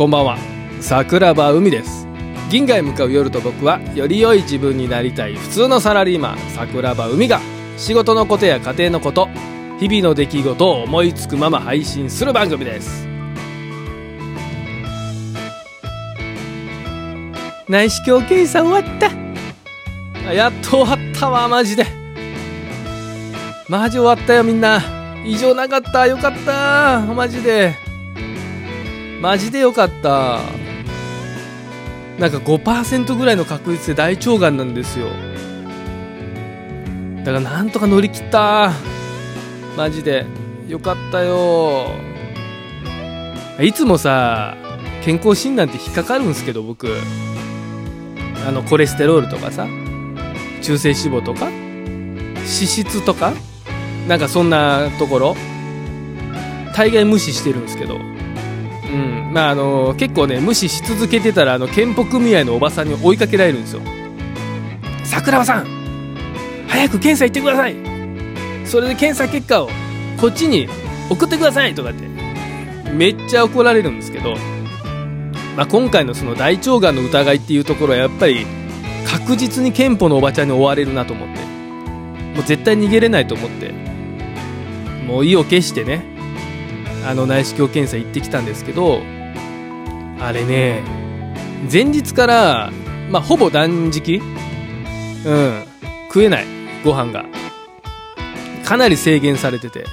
こんばんは、桜庭海です。銀河へ向かう夜と僕は、より良い自分になりたい普通のサラリーマン桜庭海が、仕事のことや家庭のこと、日々の出来事を思いつくまま配信する番組です。内視鏡検査終わった。やっと終わったわ。マジ終わったよ。みんな異常なかった。よかった。マジでよかった。なんか 5% ぐらいの確率で大腸がんなんですよ。だからなんとか乗り切った。マジでよかったよ。いつもさ、健康診断って引っかかるんですけど、僕コレステロールとかさ、中性脂肪とか脂質とか、なんかそんなところ大概無視してるんですけど、結構ね、無視し続けてたら健保組合のおばさんに追いかけられるんですよ。桜庭さん、早く検査行ってください、それで検査結果をこっちに送ってくださいとかってめっちゃ怒られるんですけど、今回のその大腸がんの疑いっていうところは、やっぱり確実に健保のおばちゃんに追われるなと思って、もう絶対逃げれないと思って、もう意を決してね、内視鏡検査行ってきたんですけど、あれね、前日から、ほぼ断食、食えない、ご飯がかなり制限されてて、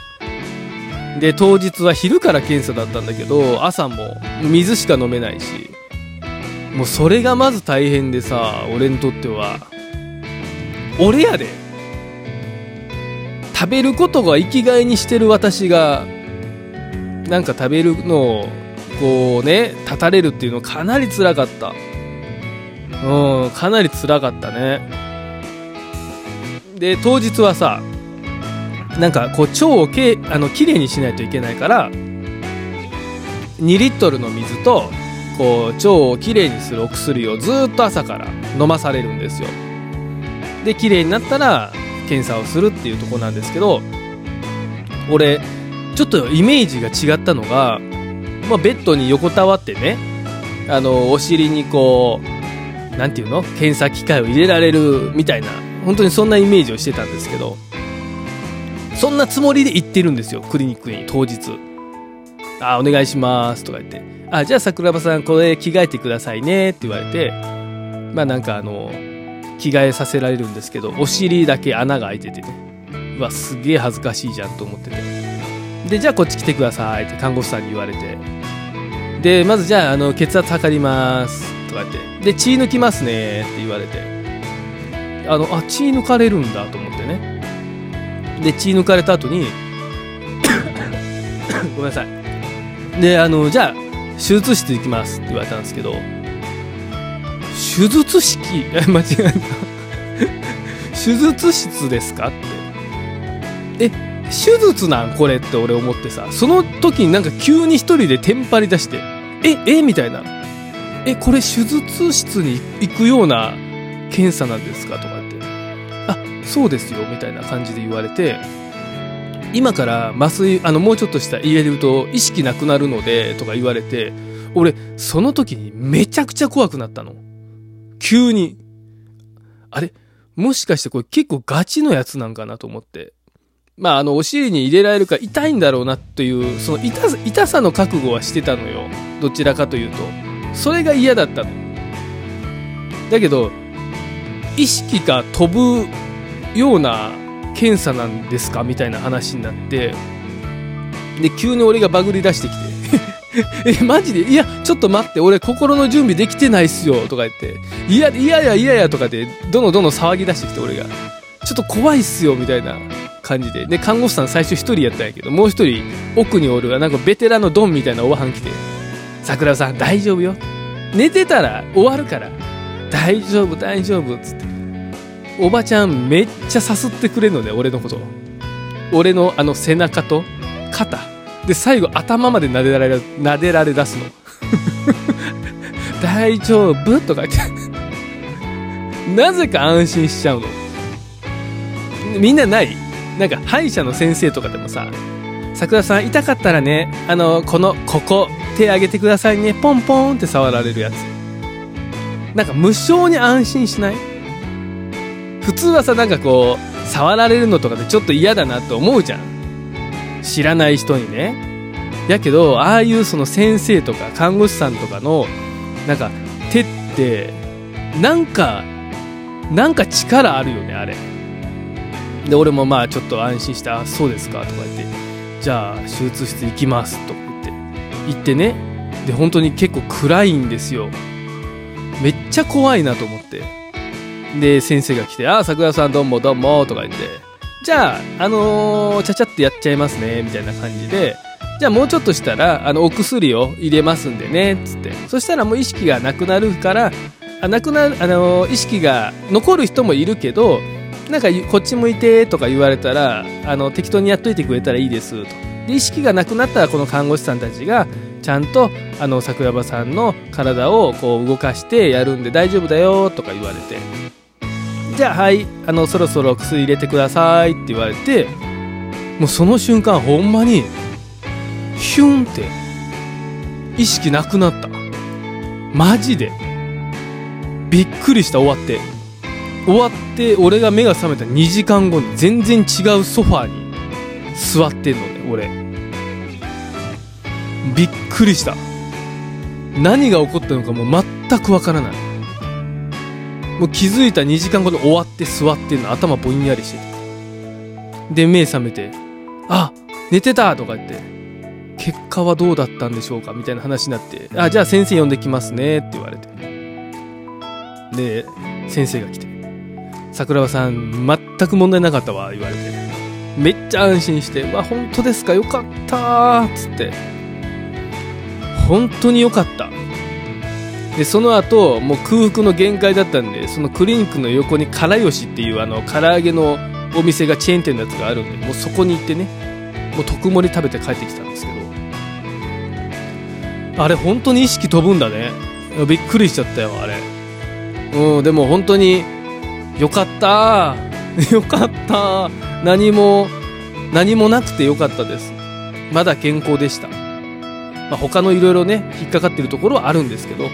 で当日は昼から検査だったんだけど、朝も水しか飲めないし、もうそれがまず大変でさ、俺にとっては、俺やで、食べることが生きがいにしてる私が、なんか食べるのをこうね、断たれるっていうのかなり辛かった。かなり辛かったね。で当日はさ、なんかこう腸をきれいにしないといけないから、2リットルの水とこう腸をきれいにするお薬をずっと朝から飲まされるんですよ。できれいになったら検査をするっていうとこなんですけど、俺ちょっとイメージが違ったのが、ベッドに横たわってね、お尻にこうなんていうの、検査機械を入れられるみたいな、本当にそんなイメージをしてたんですけど、そんなつもりで行ってるんですよ、クリニックに当日。お願いしますとか言って、じゃあ桜庭さんこれ着替えてくださいねって言われて、着替えさせられるんですけど、お尻だけ穴が開いててね、うわすげえ恥ずかしいじゃんと思ってて、でじゃあこっち来てくださいって看護師さんに言われて、でまずじゃあ血圧測りますとか言って、で血抜きますねって言われて、血抜かれるんだと思ってね、で血抜かれた後にごめんなさい、でじゃあ手術室行きますって言われたんですけど、手術式間違えた手術室ですかって、手術なんこれって俺思ってさ、その時になんか急に一人でテンパり出して、みたいな、これ手術室に行くような検査なんですかとかって、そうですよみたいな感じで言われて、今から麻酔もうちょっとした入れると意識なくなるのでとか言われて、俺その時にめちゃくちゃ怖くなったの、急に。あれもしかしてこれ結構ガチのやつなんかなと思って、お尻に入れられるから痛いんだろうなっていう、その 痛さの覚悟はしてたのよ、どちらかというと。それが嫌だったのだけど、意識が飛ぶような検査なんですかみたいな話になって、で急に俺がバグり出してきてマジで、いやちょっと待って、俺心の準備できてないっすよとか言って、いやとかでどんどん騒ぎ出してきて、俺がちょっと怖いっすよみたいな感じで、で看護師さん最初一人やったんやけど、もう一人奥におるなんかベテランのドンみたいなおばはん来て、桜さん大丈夫よ、寝てたら終わるから大丈夫っつって、おばちゃんめっちゃさすってくれるのね、俺のこと、俺の背中と肩で最後頭まで撫でられ出すの大丈夫とか言ってなぜか安心しちゃうの。みんなない？なんか歯医者の先生とかでもさ、桜さん痛かったらね、ここ手上げてくださいね、ポンポンって触られるやつ、なんか無性に安心しない？普通はさ、なんかこう触られるのとかでちょっと嫌だなと思うじゃん、知らない人にね。やけどああいうその先生とか看護師さんとかのなんか手ってなんか力あるよね、あれで。俺もまあちょっと安心して、あ、そうですかとか言って、じゃあ手術室行きますとか言ってね。で本当に結構暗いんですよ、めっちゃ怖いなと思って。で先生が来て、あ、桜さんどうもどうもとか言って、じゃあちゃちゃっとやっちゃいますねみたいな感じで、じゃあもうちょっとしたらお薬を入れますんでねっつって、そしたらもう意識がなくなるから、意識が残る人もいるけど、なんかこっち向いてとか言われたら適当にやっといてくれたらいいですと。で意識がなくなったらこの看護師さんたちがちゃんと桜庭さんの体をこう動かしてやるんで大丈夫だよとか言われて、じゃあはいそろそろ薬入れてくださいって言われて、もうその瞬間ほんまにヒュンって意識なくなった。マジでびっくりした。終わって俺が目が覚めた2時間後に全然違うソファーに座ってんのね、俺。びっくりした。何が起こったのかもう全くわからない。もう気づいた2時間後で終わって座ってんの、頭ぼんやりしてて。で目覚めて、あ、寝てたとか言って、結果はどうだったんでしょうかみたいな話になって、あ、じゃあ先生呼んできますねって言われて、で先生が来て、桜庭さん全く問題なかったわ言われて、めっちゃ安心して、わ、本当ですか、よかったっつって、本当によかった。でその後もう空腹の限界だったんで、そのクリニックの横にからよしっていう唐揚げのお店がチェーン店のやつがあるんで、もうそこに行ってね、もう特盛り食べて帰ってきたんですけど、あれ本当に意識飛ぶんだね。びっくりしちゃったよあれ。うん、でも本当によかったよかった、何もなくてよかったです。まだ健康でした。まあ、他のいろいろね引っかかってるところはあるんですけど、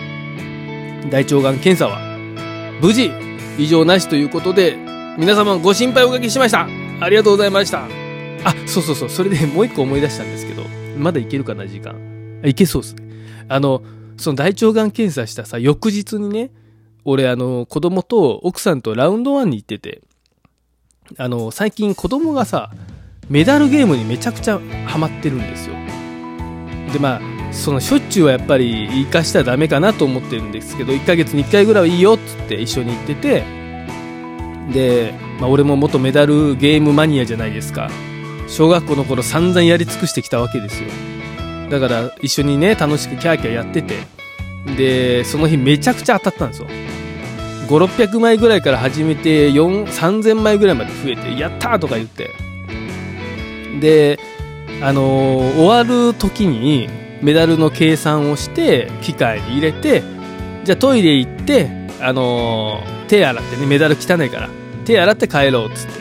大腸がん検査は無事異常なしということで、皆様ご心配おかけしました、ありがとうございました。あ、そうそれでもう一個思い出したんですけど、まだいけるかな時間、いけそうですね。その大腸がん検査したさ、翌日にね、俺子供と奥さんとラウンドワンに行ってて、最近子供がさ、メダルゲームにめちゃくちゃハマってるんですよ。でまあ、そのしょっちゅうはやっぱり生かしたらダメかなと思ってるんですけど、1ヶ月に1回ぐらいはいいよっつって一緒に行ってて、で、まあ、俺も元メダルゲームマニアじゃないですか。小学校の頃散々やり尽くしてきたわけですよ。だから一緒にね楽しくキャーキャーやってて、でその日めちゃくちゃ当たったんですよ。500〜600 枚ぐらいから始めて3000枚ぐらいまで増えて、やったーとか言って、で終わる時にメダルの計算をして機械に入れて、じゃあトイレ行って手洗ってね、メダル汚いから手洗って帰ろうっつっ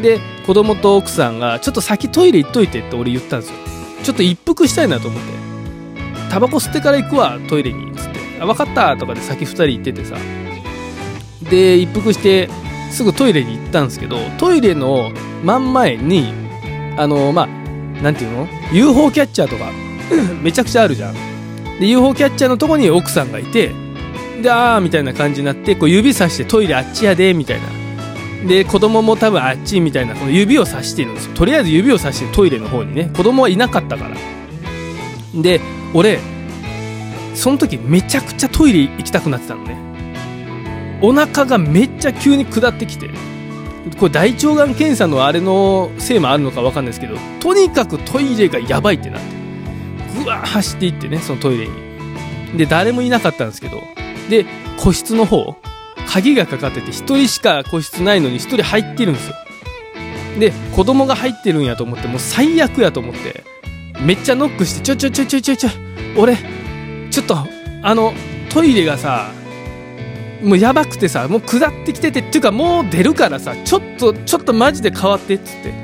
て、で子供と奥さんがちょっと先トイレ行っといてって俺言ったんですよ。ちょっと一服したいなと思って、タバコ吸ってから行くわトイレにっつって、あ、分かったとかで先2人行っててさ、で一服してすぐトイレに行ったんですけど、トイレの真ん前にまあなんていうの UFO キャッチャーとかめちゃくちゃあるじゃん。で UFO キャッチャーのとこに奥さんがいて、であーみたいな感じになって、こう指さして、トイレあっちやでみたいな、で子供も多分あっちみたいな、この指を指してるんですよ。とりあえず指を指してトイレの方にね、子供はいなかったから。で俺その時めちゃくちゃトイレ行きたくなってたのね。お腹がめっちゃ急に下ってきて、これ大腸がん検査のあれのせいもあるのか分かんないですけど、とにかくトイレがやばいってなって、ぐわー走っていってね、そのトイレに。で誰もいなかったんですけど、で個室の方鍵がかかってて、一人しか個室ないのに一人入ってるんですよ。で子供が入ってるんやと思って、もう最悪やと思って、めっちゃノックして、ちょ俺ちょっとトイレがさもうやばくてさ、もう下ってきててっていうか、もう出るからさ、ちょっとマジで変わってっつって、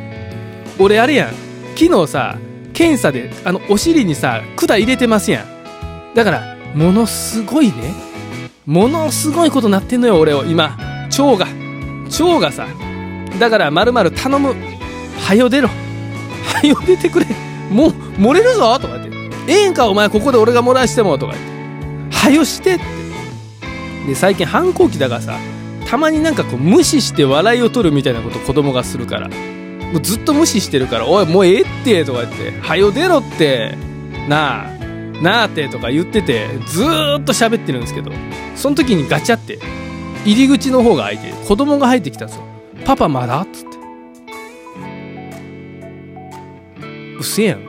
俺あれやん昨日さ検査でお尻にさ管入れてますやん。だからものすごいね、ものすごいことなってんのよ俺を今。腸がさ、だからまるまる頼む、はよ出ろ、はよ出てくれ、もう漏れるぞとか言って、ええんかお前ここで俺が漏らしてもとか言って、はよしてって。で最近反抗期だからさ、たまになんかこう無視して笑いを取るみたいなことを子供がするから、もうずっと無視してるから、おいもうええってとか言って、はよ出ろってなあなあってとか言ってて、ずーっと喋ってるんですけど、その時にガチャって入り口の方が開いて子供が入ってきたんですよ。パパまだっつって、うっせえやん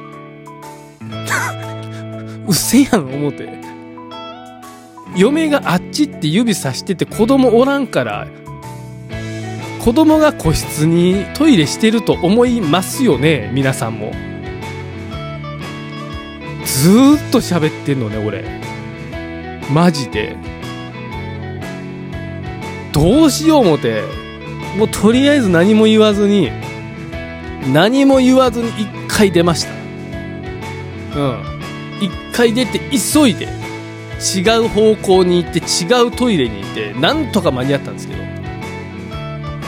うっせえやん思って、嫁があっちって指さしてて子供おらんから、子供が個室にトイレしてると思いますよね皆さんも。ずーっと喋ってんのね俺マジで。どうしよう思て、もうとりあえず何も言わずに一回出ました。一回出て急いで違う方向に行って違うトイレに行ってなんとか間に合ったんですけど、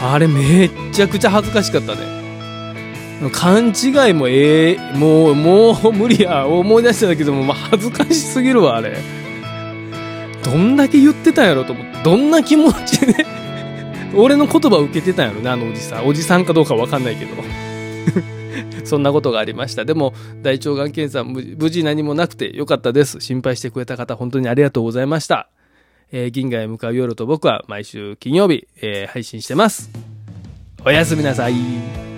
あれめっちゃくちゃ恥ずかしかったね。勘違いももう無理や思い出しただけでも、まあ、恥ずかしすぎるわあれ。どんだけ言ってたんやろと思って、どんな気持ちで俺の言葉を受けてたんやろな、あのおじさん。おじさんかどうか分かんないけどそんなことがありました。でも大腸がん検査無事何もなくてよかったです。心配してくれた方本当にありがとうございました。銀河へ向かう夜と僕は毎週金曜日、配信してます。おやすみなさい。